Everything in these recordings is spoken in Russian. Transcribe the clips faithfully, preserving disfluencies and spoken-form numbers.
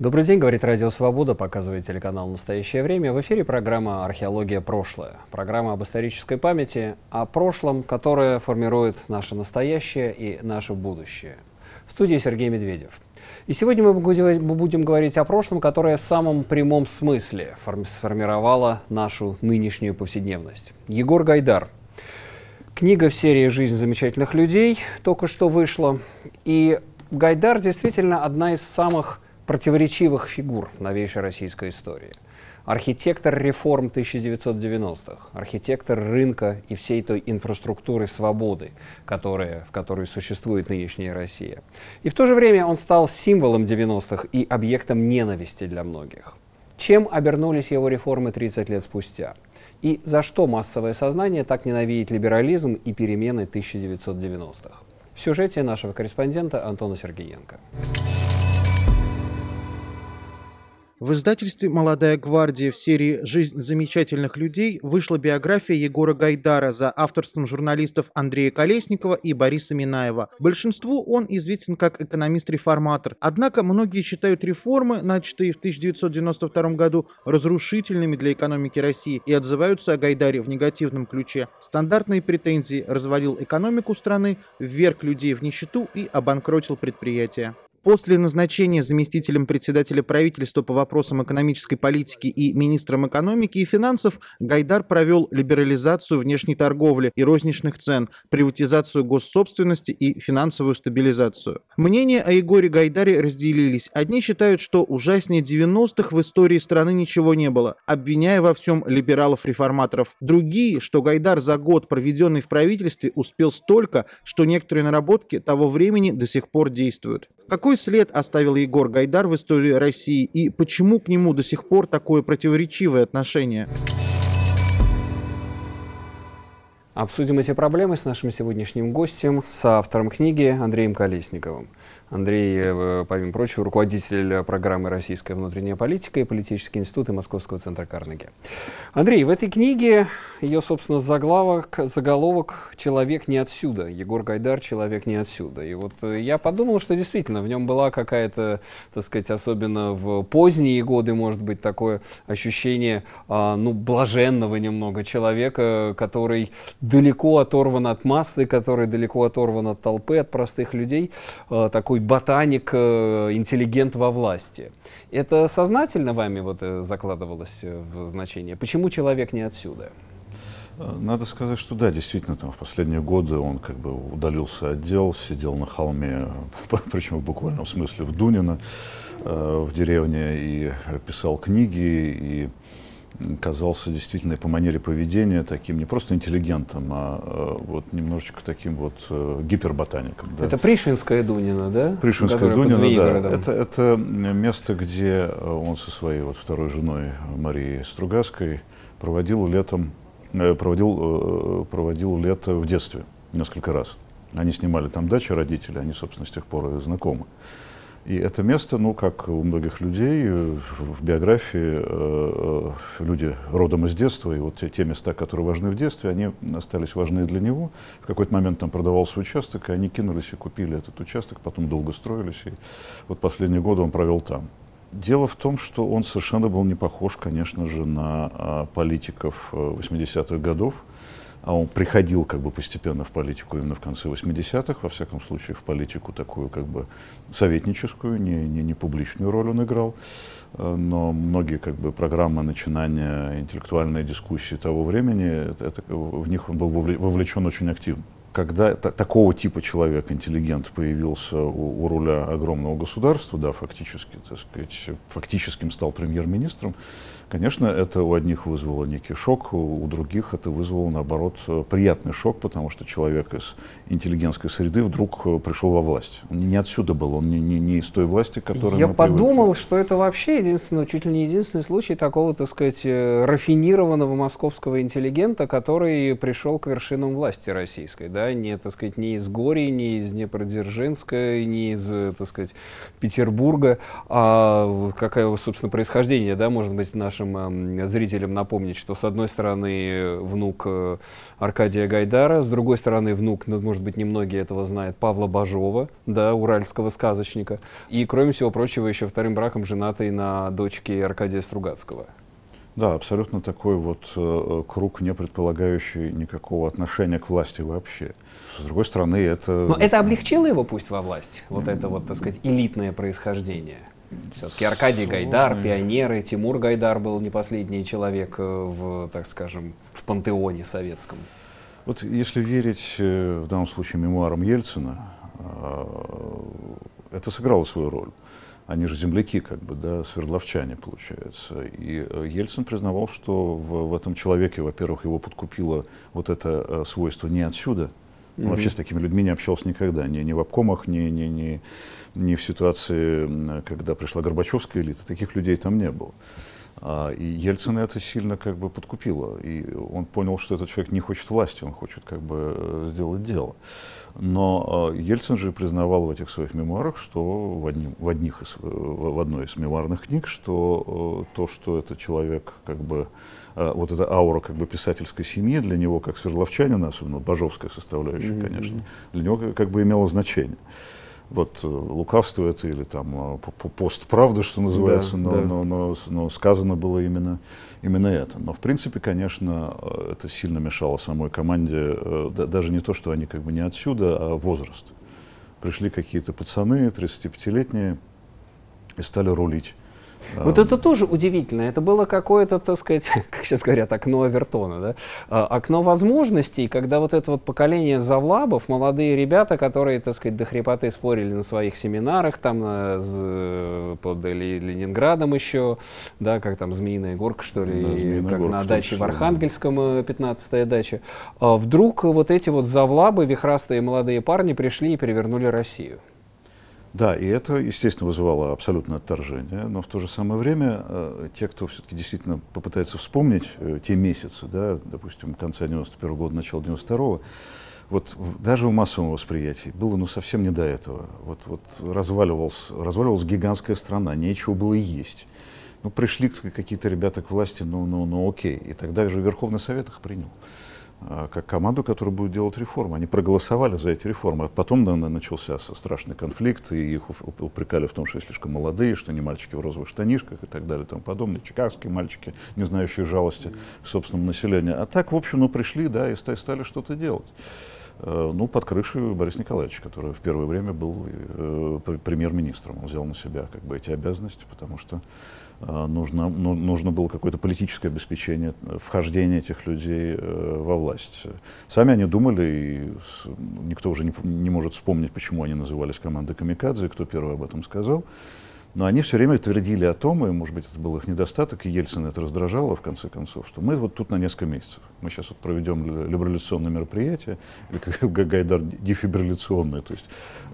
Добрый день, говорит Радио Свобода, показывает телеканал «Настоящее время». В эфире программа «Археология. Прошлое». Программа об исторической памяти, о прошлом, которое формирует наше настоящее и наше будущее. В студии Сергей Медведев. И сегодня мы будем говорить о прошлом, которое в самом прямом смысле сформировало нашу нынешнюю повседневность. Егор Гайдар. Книга в серии «Жизнь замечательных людей» только что вышла. И Гайдар действительно одна из самых противоречивых фигур новейшей российской истории. Архитектор реформ тысяча девятьсот девяностых, архитектор рынка и всей той инфраструктуры свободы, которая, в которой существует нынешняя Россия. И в то же время он стал символом девяностых и объектом ненависти для многих. Чем обернулись его реформы тридцать лет спустя? И за что массовое сознание так ненавидит либерализм и перемены тысяча девятьсот девяностых? В сюжете нашего корреспондента Антона Сергеенко. В издательстве «Молодая гвардия» в серии «Жизнь замечательных людей» вышла биография Егора Гайдара за авторством журналистов Андрея Колесникова и Бориса Минаева. Большинству он известен как экономист-реформатор. Однако многие считают реформы, начатые в тысяча девятьсот девяносто втором году, разрушительными для экономики России и отзываются о Гайдаре в негативном ключе. Стандартные претензии: развалил экономику страны, вверг людей в нищету и обанкротил предприятия. После назначения заместителем председателя правительства по вопросам экономической политики и министром экономики и финансов Гайдар провел либерализацию внешней торговли и розничных цен, приватизацию госсобственности и финансовую стабилизацию. Мнения о Егоре Гайдаре разделились. Одни считают, что ужаснее девяностых в истории страны ничего не было, обвиняя во всем либералов-реформаторов. Другие, что Гайдар за год, проведенный в правительстве, успел столько, что некоторые наработки того времени до сих пор действуют. Какой след оставил Егор Гайдар в истории России и почему к нему до сих пор такое противоречивое отношение? Обсудим эти проблемы с нашим сегодняшним гостем, соавтором книги Андреем Колесниковым. Андрей, помимо прочего, руководитель программы «Российская внутренняя политика» и политический институт и Московского центра Карнеги. Андрей, в этой книге ее, собственно, заглавок, заголовок «Человек не отсюда». Егор Гайдар «Человек не отсюда». И вот я подумал, что действительно в нем была какая-то, так сказать, особенно в поздние годы, может быть, такое ощущение, ну, блаженного немного человека, который далеко оторван от массы, который далеко оторван от толпы, от простых людей, такой ботаник, интеллигент во власти. Это сознательно вами вот закладывалось в значение? Почему человек не отсюда? Надо сказать, что да, действительно, там в последние годы он как бы удалился от дел, сидел на холме, причем в буквальном смысле в Дунино, в деревне, и писал книги, и казался действительно по манере поведения таким не просто интеллигентом, а вот немножечко таким вот гиперботаником. Да. Это Пришвинская Дунино, да? Пришвинская Дунино, да. Это, это место, где он со своей вот второй женой Марией Стругацкой проводил летом, проводил, проводил лето в детстве несколько раз. Они снимали там дачи, родители, они, собственно, с тех пор знакомы. И это место, ну, как у многих людей в биографии, э, люди родом из детства, и вот те, те места, которые важны в детстве, они остались важны для него. В какой-то момент там продавался участок, и они кинулись и купили этот участок, потом долго строились, и вот последние годы он провел там. Дело в том, что он совершенно был не похож, конечно же, на политиков восьмидесятых годов. А он приходил как бы постепенно в политику именно в конце восьмидесятых, во всяком случае в политику такую как бы советническую, не, не, не публичную роль он играл, но многие как бы программы начинания интеллектуальной дискуссии того времени, это, в них он был вовлечен очень активно. Когда такого типа человек, интеллигент, появился у, у руля огромного государства, да, фактически, так сказать, фактическим стал премьер-министром, конечно, это у одних вызвало некий шок, у, у других это вызвало, наоборот, приятный шок, потому что человек из интеллигентской среды вдруг пришел во власть. Он не отсюда был, он не, не, не из той власти, которая... Я подумал, привыкли. Что это вообще единственный, чуть ли не единственный случай такого, так сказать, рафинированного московского интеллигента, который пришел к вершинам власти российской, да? Да, не, так сказать, не из Гори, не из Днепродзержинска, не из, так сказать, Петербурга, а какое, собственно, происхождение, да, может быть, наш нашим зрителям напомнить, что с одной стороны внук Аркадия Гайдара, с другой стороны внук, ну, может быть, немногие этого знают, Павла Бажова, да, уральского сказочника. И, кроме всего прочего, еще вторым браком женатый на дочке Аркадия Стругацкого. Да, абсолютно такой вот э, круг, не предполагающий никакого отношения к власти вообще. С другой стороны, это... Но это облегчило его пусть во власть, вот это вот, так сказать, элитное происхождение? Все-таки Аркадий Гайдар, пионеры, Тимур Гайдар был не последний человек в, так скажем, в пантеоне советском. Вот если верить, в данном случае, мемуарам Ельцина, это сыграло свою роль. Они же земляки, как бы, да, свердловчане, получается. И Ельцин признавал, что в, в этом человеке, во-первых, его подкупило вот это свойство не отсюда. Он mm-hmm. вообще с такими людьми не общался никогда, ни, ни в обкомах, ни, ни, ни, ни в ситуации, когда пришла Горбачевская элита, таких людей там не было. А, и Ельцина это сильно, как бы, подкупило, и он понял, что этот человек не хочет власти, он хочет, как бы, сделать дело. Но а, Ельцин же признавал в этих своих мемуарах, что в, одним, в, одних из, в одной из мемуарных книг, что а, то, что этот человек, как бы, а, вот эта аура, как бы, писательской семьи для него, как свердловчанина, особенно бажовская составляющая, mm-hmm. конечно, для него, как бы, имела значение. Вот лукавство это или там постправда, что называется, да, но, да. Но, но, но сказано было именно, именно это. Но в принципе, конечно, это сильно мешало самой команде, даже не то, что они, как бы, не отсюда, а возраст. Пришли какие-то пацаны, тридцатипятилетние, и стали рулить. Вот это тоже удивительно. Это было какое-то, так сказать, как сейчас говорят, окно Овертона, да? Окно возможностей, когда вот это вот поколение завлабов, молодые ребята, которые, так сказать, до хрипоты спорили на своих семинарах, там под Ленинградом еще, да, как там Змеиная горка, что ли, да, и, как горка, на даче в Архангельском, пятнадцатая дача. Вдруг вот эти вот завлабы, вихрастые молодые парни пришли и перевернули Россию. Да, и это, естественно, вызывало абсолютное отторжение, но в то же самое время э, те, кто все-таки действительно попытается вспомнить э, те месяцы, да, допустим, конца девяносто первого года, начало девяносто второго, вот в, даже в массовом восприятии было, ну, совсем не до этого. Вот, вот разваливалась, разваливалась гигантская страна, нечего было и есть. Ну, пришли какие-то ребята к власти, ну, ну, ну, окей, и тогда же Верховный Совет их принял как команду, которая будет делать реформы. Они проголосовали за эти реформы. А потом, наверное, начался страшный конфликт, и их упрекали в том, что они слишком молодые, что они мальчики в розовых штанишках и так далее, и тому подобное. Чикагские мальчики, не знающие жалости к собственному населению. А так, в общем, ну, пришли, да, и стали что-то делать. Ну, под крышей Борис Николаевич, который в первое время был премьер-министром. Он взял на себя, как бы, эти обязанности, потому что Нужно, ну, нужно было какое-то политическое обеспечение, вхождение этих людей э, во власть. Сами они думали, и с, никто уже не, не может вспомнить, почему они назывались командой камикадзе, кто первый об этом сказал. Но они все время твердили о том, и, может быть, это был их недостаток, и Ельцин это раздражало, в конце концов, что мы вот тут на несколько месяцев. Мы сейчас вот проведем либерализационное мероприятие, или, как Гайдар, дефибрилляционное, то есть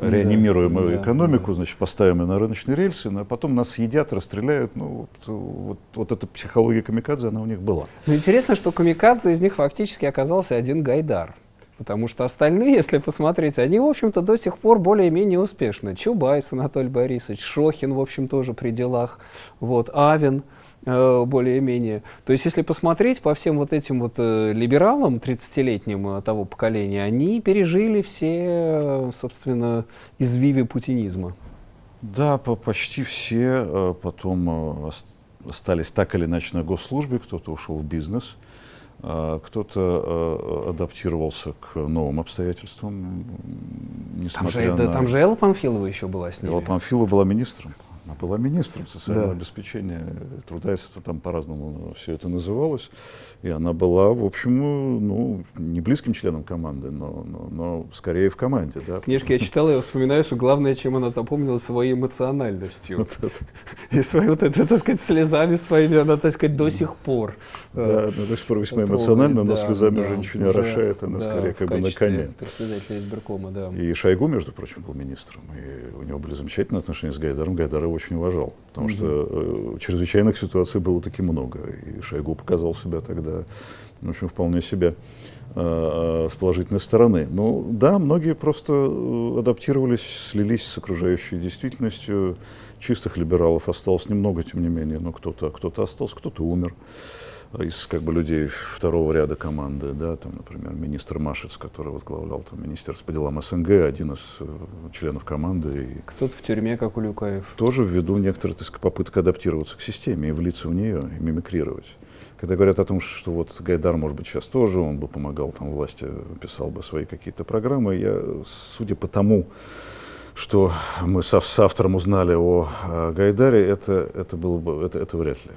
да, реанимируем да, экономику, да. Значит, поставим ее на рыночные рельсы, но потом нас съедят, расстреляют. Ну, вот, вот, вот эта психология камикадзе, она у них была. Но интересно, что камикадзе из них фактически оказался один Гайдар. Потому что остальные, если посмотреть, они, в общем-то, до сих пор более-менее успешны. Чубайс Анатолий Борисович, Шохин, в общем, тоже при делах, вот, Авен э, более-менее. То есть, если посмотреть по всем вот этим вот э, либералам тридцатилетним э, того поколения, они пережили все, э, собственно, извивы путинизма. Да, по почти все э, потом э, остались так или иначе на госслужбе, кто-то ушел в бизнес. Кто-то э, адаптировался к новым обстоятельствам, несмотря там же, на... Да, там же Элла Панфилова еще была с ними. Элла Панфилова была министром. Она была министром социального да. обеспечения, труда, там по-разному все это называлось. И она была, в общем, ну, не близким членом команды, но, но, но скорее в команде. Да? Книжки я читал, я вспоминаю, что главное, чем она запомнила, своей эмоциональностью. Вот это. И своей, вот это, так сказать, слезами своими, она, так сказать, до сих пор. Да, она до сих пор весьма эмоциональна, но слезами уже ничего не орошает, она скорее как бы на коне. Председатель избиркома, да. И Шойгу, между прочим, был министром, и у него были замечательные отношения с Гайдаром. Гайдар его очень уважал, потому mm-hmm. что э, чрезвычайных ситуаций было таки много, и Шойгу показал себя тогда в общем, вполне себе э, с положительной стороны. Ну да, многие просто адаптировались, слились с окружающей действительностью. Чистых либералов осталось немного, тем не менее, но кто-то, кто-то остался, кто-то умер из как бы людей второго ряда команды, да, там, например, министр Машиц, который возглавлял там министерство по делам СНГ, один из э, членов команды. Кто-то в тюрьме, как Улюкаев. Тоже ввиду некоторых, так сказать, попыток адаптироваться к системе и влиться в нее, и мимикрировать. Когда говорят о том, что вот Гайдар, может быть, сейчас тоже, он бы помогал там власти, писал бы свои какие-то программы, я, судя по тому, что мы со, с автором узнали о, о Гайдаре, это, это было бы, это, это вряд ли.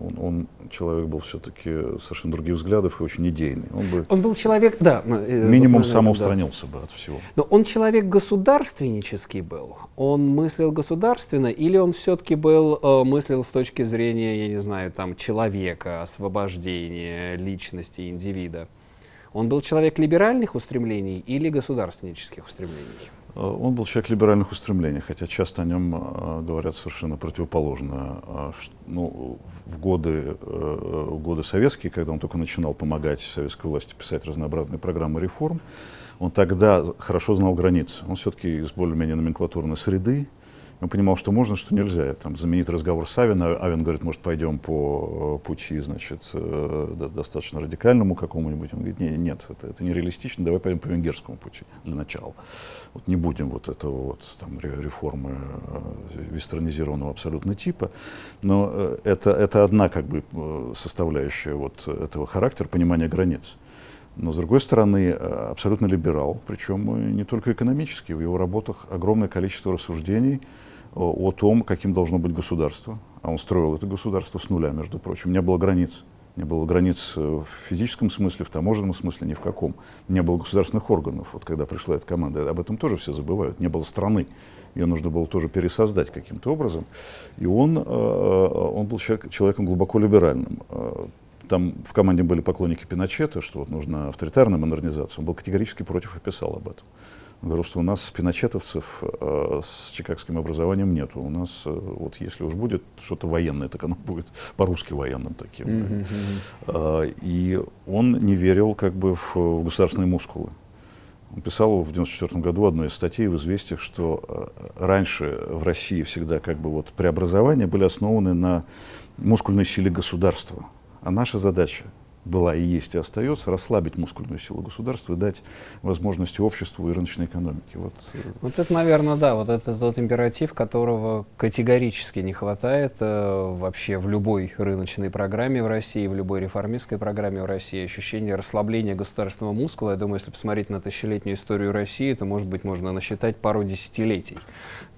Он, он человек был все-таки совершенно других взглядов и очень идейный. Он, бы он был человек, да. Минимум самоустранился да. бы от всего. Но он человек государственнический был. Он мыслил государственно или он все-таки был, э, мыслил с точки зрения, я не знаю, там, человека, освобождения, личности, индивида? Он был человек либеральных устремлений или государственнических устремлений? Он был человек либеральных устремлений, хотя часто о нем э, говорят совершенно противоположно. А, ш, ну, в годы, э, годы советские, когда он только начинал помогать советской власти писать разнообразные программы реформ, он тогда хорошо знал границы. Он все-таки из более-менее номенклатурной среды. Он понимал, что можно, что нельзя. Там знаменитый разговор с Авеном. Авен говорит, может, пойдем по пути, значит, э, достаточно радикальному какому-нибудь. Он говорит, нет, нет это, это нереалистично, давай пойдем по венгерскому пути для начала. Вот не будем вот этого вот там реформы э, вестернизированного абсолютно типа, но э, это, это одна как бы составляющая вот этого характера, понимания границ. Но, с другой стороны, э, абсолютно либерал, причем не только экономически, в его работах огромное количество рассуждений э, о том, каким должно быть государство. А он строил это государство с нуля, между прочим, не было границ. Не было границ в физическом смысле, в таможенном смысле, ни в каком. Не было государственных органов, вот когда пришла эта команда. Об этом тоже все забывают. Не было страны. Ее нужно было тоже пересоздать каким-то образом. И он, он был человек, человеком глубоко либеральным. Там в команде были поклонники Пиночета, что вот нужна авторитарная модернизация. Он был категорически против и писал об этом. Он говорил, что у нас пиночетовцев э, с чикагским образованием нету. У нас, э, вот если уж будет что-то военное, так оно будет по-русски военным таким. Mm-hmm. э, и он не верил как бы в, в государственные мускулы. Он писал в девяносто четвёртом году одну из статей в «Известиях», что э, раньше в России всегда как бы вот преобразования были основаны на мускульной силе государства. А наша задача была и есть, и остается, расслабить мускульную силу государства и дать возможности обществу и рыночной экономике. Вот, вот это, наверное, да, вот это тот императив, которого категорически не хватает э, вообще в любой рыночной программе в России, в любой реформистской программе в России. Ощущение расслабления государственного мускула, я думаю, если посмотреть на тысячелетнюю историю России, то, может быть, можно насчитать пару десятилетий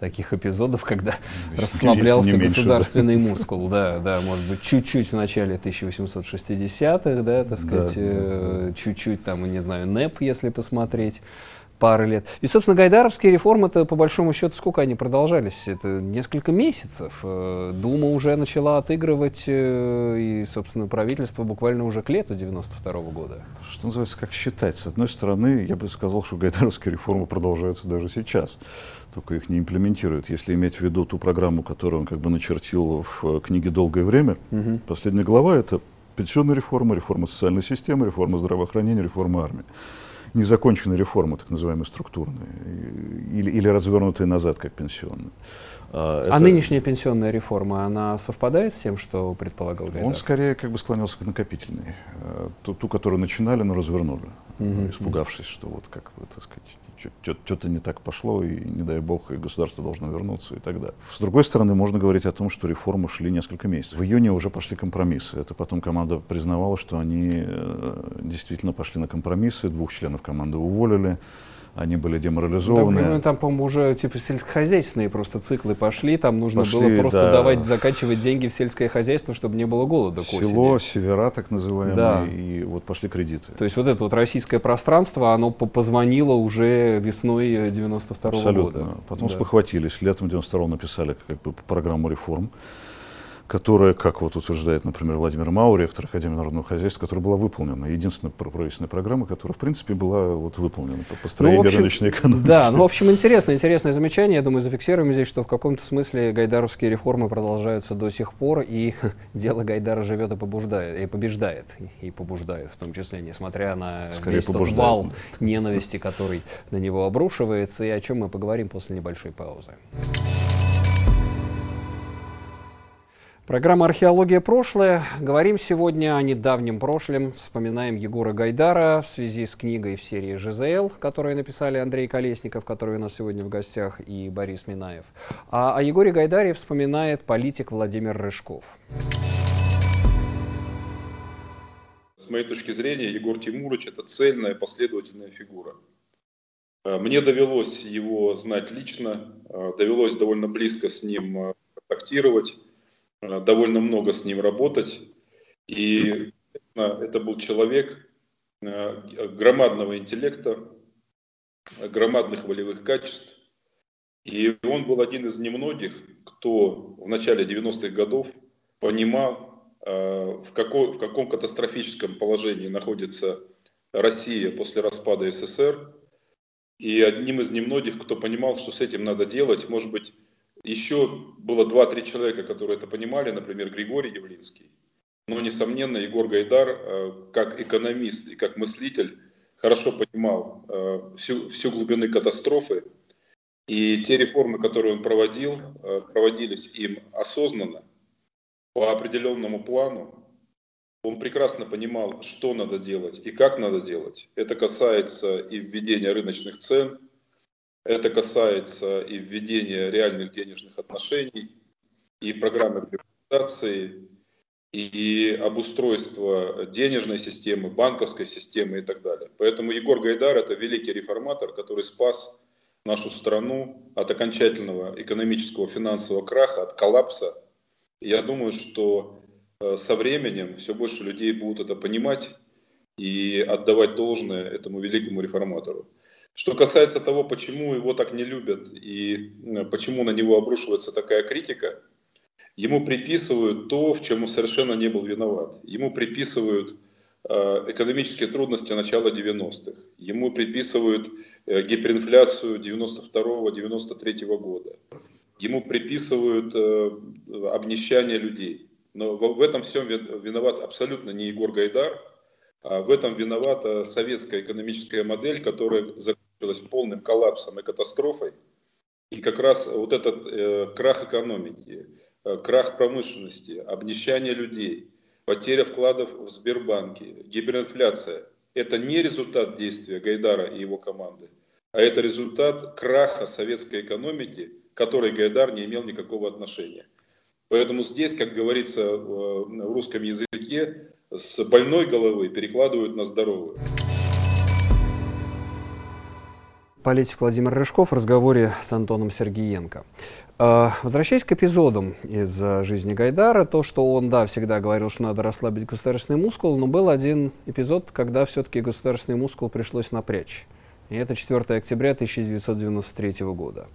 таких эпизодов, когда если расслаблялся меньше, государственный да. мускул. Да, да, может быть, чуть-чуть в начале тысяча восемьсот шестидесятых, да, так сказать, да, да, да. чуть-чуть там, не знаю, НЭП, если посмотреть, пары лет. И, собственно, гайдаровские реформы-то, по большому счету, сколько они продолжались? Это несколько месяцев. Дума уже начала отыгрывать, и, собственно, правительство буквально уже к лету девяносто второго года. Что называется, как считать? С одной стороны, я бы сказал, что гайдаровские реформы продолжаются даже сейчас, только их не имплементируют. Если иметь в виду ту программу, которую он как бы начертил в книге «Долгое время», угу. последняя глава — это пенсионная реформа, реформа социальной системы, реформа здравоохранения, реформа армии. Незаконченные реформы, так называемые структурные, или, или развернутые назад, как пенсионные. А, а это... нынешняя пенсионная реформа, она совпадает с тем, что предполагал Гайдар? Он скорее как бы склонялся к накопительной. Ту, ту которую начинали, но развернули, mm-hmm. испугавшись, что вот как бы, так сказать, что-то не так пошло, и, не дай бог, и государство должно вернуться, и так далее. С другой стороны, можно говорить о том, что реформы шли несколько месяцев. В июне уже пошли компромиссы. Это потом команда признавала, что они действительно пошли на компромиссы, двух членов команды уволили. Они были деморализованы. Да, ну, там, по-моему, уже типа сельскохозяйственные просто циклы пошли. Там нужно пошли, было просто да. давать, закачивать деньги в сельское хозяйство, чтобы не было голода к осени. Село, севера, так называемые, да. и вот пошли кредиты. То есть вот это вот российское пространство, оно позвонило уже весной девяносто второго Абсолютно. Года. Потом да. спохватились. Летом девяносто второго написали как бы программу реформ, которая, как вот утверждает, например, Владимир Мау, ректор Академии народного хозяйства, которая была выполнена. Единственная правительственная программа, которая, в принципе, была вот выполнена по построению ну, рыночной экономики. Да, ну, в общем, интересно, интересное замечание. Я думаю, зафиксируем здесь, что в каком-то смысле гайдаровские реформы продолжаются до сих пор, и дело Гайдара живет и побуждает, и побеждает, и побуждает, в том числе, несмотря на Скорее весь побуждает. тот вал ненависти, который на него обрушивается, и о чем мы поговорим после небольшой паузы. Программа «Археология. Прошлое». Говорим сегодня о недавнем прошлом. Вспоминаем Егора Гайдара в связи с книгой в серии «ЖЗЛ», которую написали Андрей Колесников, который у нас сегодня в гостях, и Борис Минаев. А о Егоре Гайдаре вспоминает политик Владимир Рыжков. С моей точки зрения, Егор Тимурович – это цельная, последовательная фигура. Мне довелось его знать лично, довелось довольно близко с ним контактировать, довольно много с ним работать. И это был человек громадного интеллекта, громадных волевых качеств. И он был один из немногих, кто в начале девяностых годов понимал, в, какой, в каком катастрофическом положении находится Россия после распада СССР. И одним из немногих, кто понимал, что с этим надо делать. Может быть, еще было два-три человека, которые это понимали, например, Григорий Явлинский. Но, несомненно, Егор Гайдар, как экономист и как мыслитель, хорошо понимал всю, всю глубину катастрофы. И те реформы, которые он проводил, проводились им осознанно, по определенному плану. Он прекрасно понимал, что надо делать и как надо делать. Это касается и введения рыночных цен, это касается и введения реальных денежных отношений, и программы приватизации, и обустройства денежной системы, банковской системы и так далее. Поэтому Егор Гайдар – это великий реформатор, который спас нашу страну от окончательного экономического финансового краха, от коллапса. И я думаю, что со временем все больше людей будут это понимать и отдавать должное этому великому реформатору. Что касается того, почему его так не любят и почему на него обрушивается такая критика, ему приписывают то, в чем он совершенно не был виноват. Ему приписывают экономические трудности начала девяностых. Ему приписывают гиперинфляцию девяносто второго — девяносто третьего года. Ему приписывают обнищание людей. Но в этом всем виноват абсолютно не Егор Гайдар. В этом виновата советская экономическая модель, которая закончилась полным коллапсом и катастрофой. И как раз вот этот э, крах экономики, э, крах промышленности, обнищание людей, потеря вкладов в Сбербанке, гиперинфляция – это не результат действия Гайдара и его команды, а это результат краха советской экономики, к которой Гайдар не имел никакого отношения. Поэтому здесь, как говорится э, в русском языке, с больной головы перекладывают на здоровую. Политик Владимир Рыжков в разговоре с Антоном Сергеенко. Возвращаясь к эпизодам из жизни Гайдара, то, что он, да, всегда говорил, что надо расслабить государственный мускул, но был один эпизод, когда все-таки государственный мускул пришлось напрячь. И это четвёртое октября тысяча девятьсот девяносто третьего года.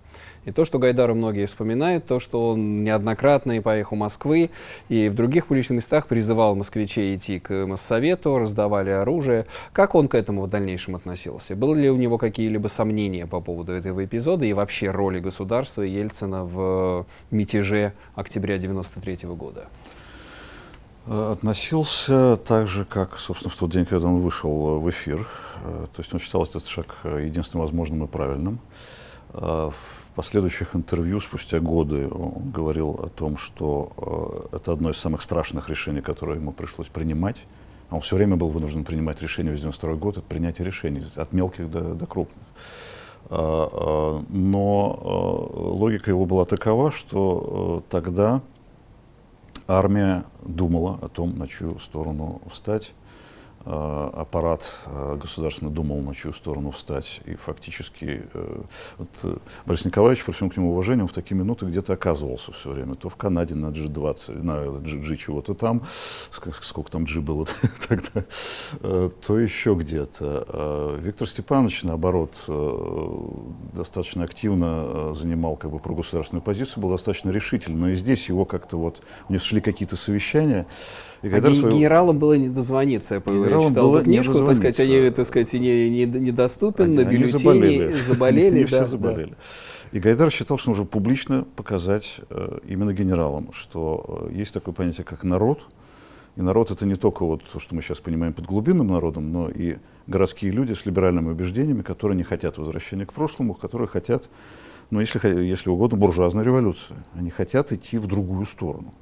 И то, что Гайдару многие вспоминают, то, что он неоднократно и по эху Москвы, и в других публичных местах призывал москвичей идти к Моссовету, раздавали оружие. Как он к этому в дальнейшем относился? Были ли у него какие-либо сомнения по поводу этого эпизода и вообще роли государства Ельцина в мятеже октября девяносто третьего года? Относился так же, как, собственно, в тот день, когда он вышел в эфир. То есть он считал этот шаг единственным возможным и правильным. В последующих интервью спустя годы он говорил о том, что это одно из самых страшных решений, которое ему пришлось принимать. Он все время был вынужден принимать решения в девяносто второй год, от принятия решений, от мелких до, до крупных. Но логика его была такова, что тогда армия думала о том, на чью сторону встать. аппарат государственный думал, на чью сторону встать. И фактически вот, Борис Николаевич, при всем к нему уважению, в такие минуты где-то оказывался все время. То в Канаде на джи двадцать, на джи джи чего-то там, сколько там джи было тогда, то еще где-то. Виктор Степанович, наоборот, достаточно активно занимал как бы прогосударственную позицию, был достаточно решителен. Но и здесь его как-то вот, у него шли какие-то совещания. И а свою... Генералам было не дозвониться, я понимаю, читал книжку, не так сказать, они, так сказать, недоступен, не, не на бюллетене, заболели. Они все заболели. И Гайдар считал, что нужно публично показать э, именно генералам, что э, есть такое понятие, как народ. И народ — это не только вот то, что мы сейчас понимаем под глубинным народом, но и городские люди с либеральными убеждениями, которые не хотят возвращения к прошлому, которые хотят, ну, если, если угодно, буржуазной революции. Они хотят идти в другую сторону.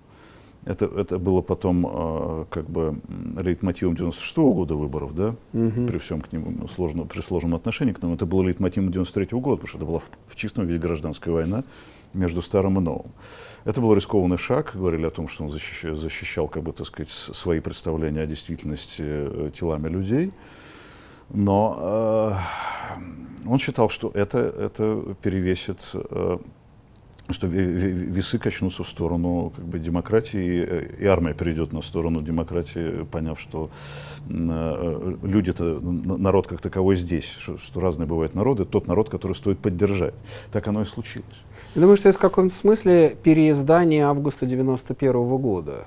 Это, это было потом э, как бы лейтмотивом девяносто шестого года выборов, да, угу. При всем к ним сложном, при сложном отношении к нам. Это было лейтмотивом девяносто третьего года, потому что это была в, в чистом виде гражданская война между старым и новым. Это был рискованный шаг, говорили о том, что он защищал, защищал как бы, так сказать, свои представления о действительности телами людей. Но э, он считал, что это, это перевесит... Э, что весы качнутся в сторону как бы, демократии, и армия перейдет на сторону демократии, поняв, что люди-то, народ как таковой здесь, что, что разные бывают народы, тот народ, который стоит поддержать. Так оно и случилось. Я думаю, что это в каком-то смысле переиздание августа девяносто первого года,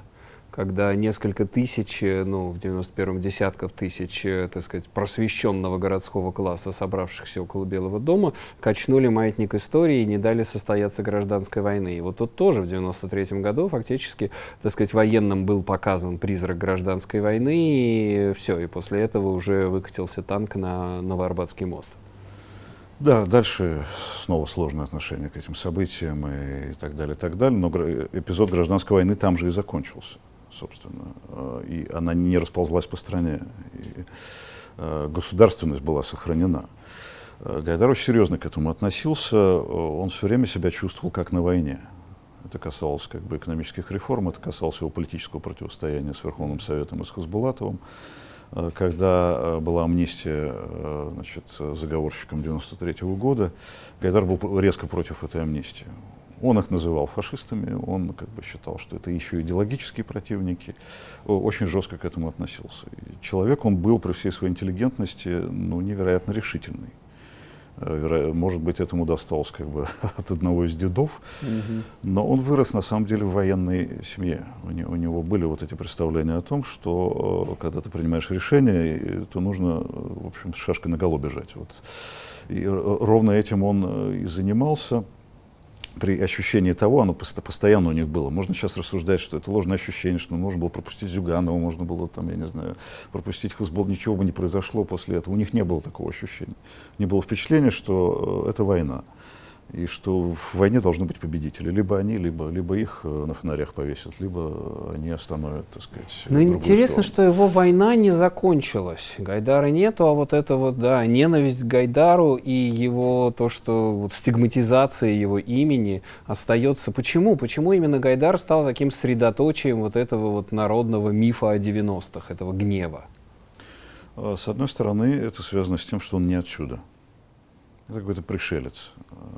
когда несколько тысяч, ну, в девяносто первом десятков тысяч, так сказать, просвещенного городского класса, собравшихся около Белого дома, качнули маятник истории и не дали состояться гражданской войны. И вот тут тоже в девяносто третьем году фактически, так сказать, военным был показан призрак гражданской войны, и все, и после этого уже выкатился танк на Новоарбатский мост. Да, дальше снова сложное отношение к этим событиям и так далее, и так далее, но эпизод гражданской войны там же и закончился. Собственно, и она не расползлась по стране, и государственность была сохранена. Гайдар очень серьезно к этому относился, он все время себя чувствовал как на войне. Это касалось как бы, экономических реформ, это касалось его политического противостояния с Верховным Советом и с Хасбулатовым. Когда была амнистия значит, заговорщикам девяносто третьего года, Гайдар был резко против этой амнистии. Он их называл фашистами, он как бы считал, что это еще идеологические противники, очень жестко к этому относился. И человек, он был при всей своей интеллигентности, ну, невероятно решительный. Может быть, этому досталось как бы от одного из дедов, угу. Но он вырос на самом деле в военной семье. У него, у него были вот эти представления о том, что когда ты принимаешь решение, то нужно, в общем, с шашкой наголо бежать. Вот. И ровно этим он и занимался. При ощущении того, оно постоянно у них было. Можно сейчас рассуждать, что это ложное ощущение, что можно было пропустить Зюганова, можно было, там, я не знаю, пропустить Хасбул, ничего бы не произошло после этого. У них не было такого ощущения. Не было впечатления, что это война. И что в войне должны быть победители. Либо они, либо, либо их на фонарях повесят, либо они остановят, так сказать, но интересно, сторону. Что его война не закончилась. Гайдара нету, а вот эта вот, да, ненависть к Гайдару и его, то, что вот, стигматизация его имени остается. Почему? Почему именно Гайдар стал таким средоточием вот этого вот народного мифа о девяностых, этого гнева? С одной стороны, это связано с тем, что он не отсюда. Это какой-то пришелец,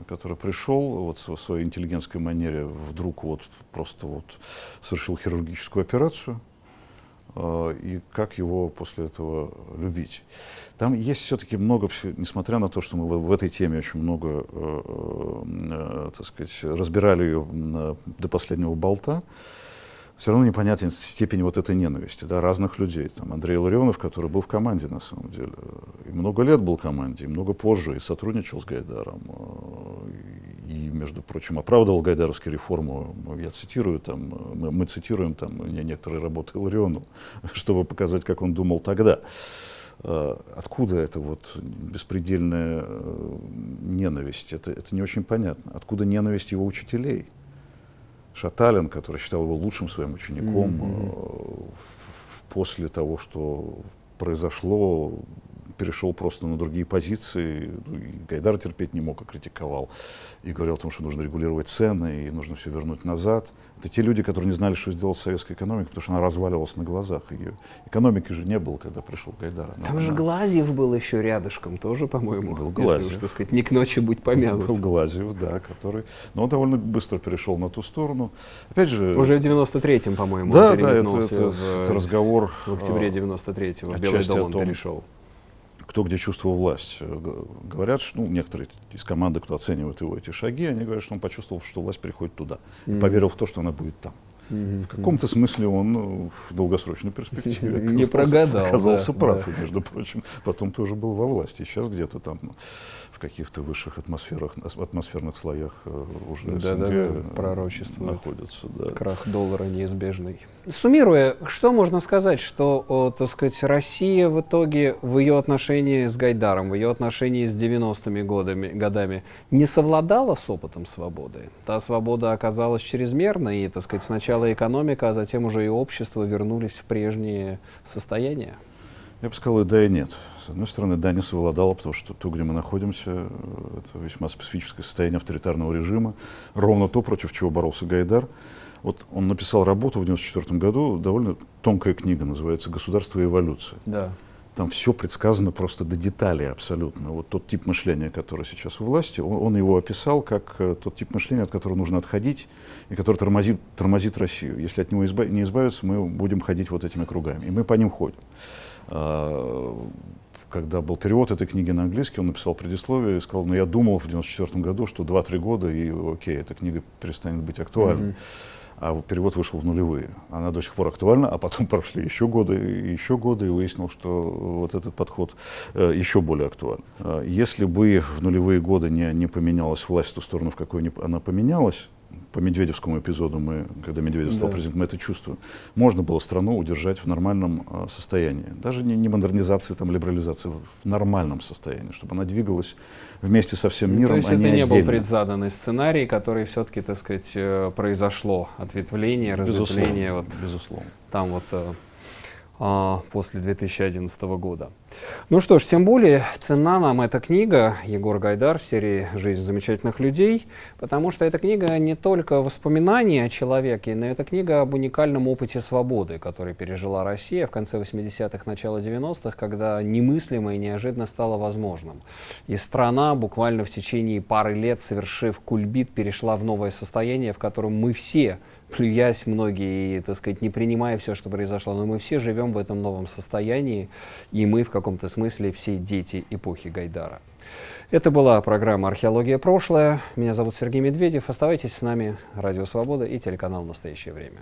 который пришел вот в своей интеллигентской манере, вдруг вот просто вот совершил хирургическую операцию, и как его после этого любить. Там есть все-таки много, несмотря на то, что мы в этой теме очень много, так сказать, разбирали ее до последнего болта, все равно непонятна степень вот этой ненависти, да, разных людей. Там Андрей Ларионов, который был в команде, на самом деле, и много лет был в команде, и много позже, и сотрудничал с Гайдаром, и, между прочим, оправдывал гайдаровские реформы, я цитирую, там, мы, мы цитируем там, некоторые работы Ларионова, чтобы показать, как он думал тогда. Откуда эта вот беспредельная ненависть, это, это не очень понятно. Откуда ненависть его учителей? Шаталин, который считал его лучшим своим учеником, mm-hmm. После того, что произошло, перешел просто на другие позиции. И Гайдар терпеть не мог, и критиковал. И говорил о том, что нужно регулировать цены, и нужно все вернуть назад. Это те люди, которые не знали, что сделала советская экономика, потому что она разваливалась на глазах. Ее экономики же не было, когда пришел Гайдар. Она, Там же она... Глазьев был еще рядышком тоже, по-моему. Был Глазьев. Если, так сказать, не к ночи быть помянут. Был Глазьев, да, который... Но он довольно быстро перешел на ту сторону. Опять же... Уже в девяносто третьем, по-моему, да, он переметнулся. Да, это, это, в... это разговор... В октябре девяносто третьего. В Белый дом он перешел. Кто где чувствовал власть. Говорят, что, ну, некоторые из команды, кто оценивает его эти шаги, они говорят, что он почувствовал, что власть переходит туда. Mm-hmm. И поверил в то, что она будет там. Mm-hmm. В каком-то смысле он, ну, в долгосрочной перспективе mm-hmm. не прогадал, оказался да, прав. Да. И, между прочим, потом тоже был во власти. И сейчас где-то там в каких-то высших атмосферах, атмосферных слоях уже да, СНГ да, пророчество находится. Да. Крах доллара неизбежный. Суммируя, что можно сказать, что, так сказать, Россия в итоге в ее отношении с Гайдаром, в ее отношении с девяностыми годами не совладала с опытом свободы? Та свобода оказалась чрезмерной, и, так сказать, сначала экономика, а затем уже и общество вернулись в прежние состояния? Я бы сказал, и да, и нет. С одной стороны, да, не совладала, потому что то, где мы находимся, это весьма специфическое состояние авторитарного режима, ровно то, против чего боролся Гайдар. Вот он написал работу в девяносто четвёртом году, довольно тонкая книга, называется «Государство и эволюция». Да. Там все предсказано просто до деталей абсолютно. Вот тот тип мышления, который сейчас у власти, он, он его описал как тот тип мышления, от которого нужно отходить и который тормозит, тормозит Россию. Если от него избав- не избавиться, мы будем ходить вот этими кругами. И мы по ним ходим. Когда был перевод этой книги на английский, он написал предисловие и сказал, ну я думал в девяносто четвёртом году, что два-три года, и окей, эта книга перестанет быть актуальной. Mm-hmm. А перевод вышел в нулевые. Она до сих пор актуальна, а потом прошли еще годы, и еще годы, и выяснил, что вот этот подход э, еще более актуален. Э, если бы в нулевые годы не, не поменялась власть в ту сторону, в какую не, она поменялась, по медведевскому эпизоду, мы, когда Медведев стал да. президентом, мы это чувствуем, можно было страну удержать в нормальном э, состоянии. Даже не, не модернизации, там, либерализации, в нормальном состоянии, чтобы она двигалась вместе со всем миром, ну, то есть а это не, не был предзаданный сценарий, который все-таки, так сказать, произошло, ответвление, разветвление, безусловно, вот, безусловно. Там вот э, э, после две тысячи одиннадцатого года. Ну что ж, тем более ценна нам эта книга «Егор Гайдар» в серии «Жизнь замечательных людей», потому что эта книга не только воспоминания о человеке, но эта книга об уникальном опыте свободы, который пережила Россия в конце восьмидесятых, начало девяностых, когда немыслимое неожиданно стало возможным. И страна буквально в течение пары лет, совершив кульбит, перешла в новое состояние, в котором мы все, плюясь многие, так сказать, не принимая все, что произошло, но мы все живем в этом новом состоянии, и мы в каком-то смысле все дети эпохи Гайдара. Это была программа «Археология. Прошлое». Меня зовут Сергей Медведев. Оставайтесь с нами. Радио Свобода и телеканал «Настоящее время».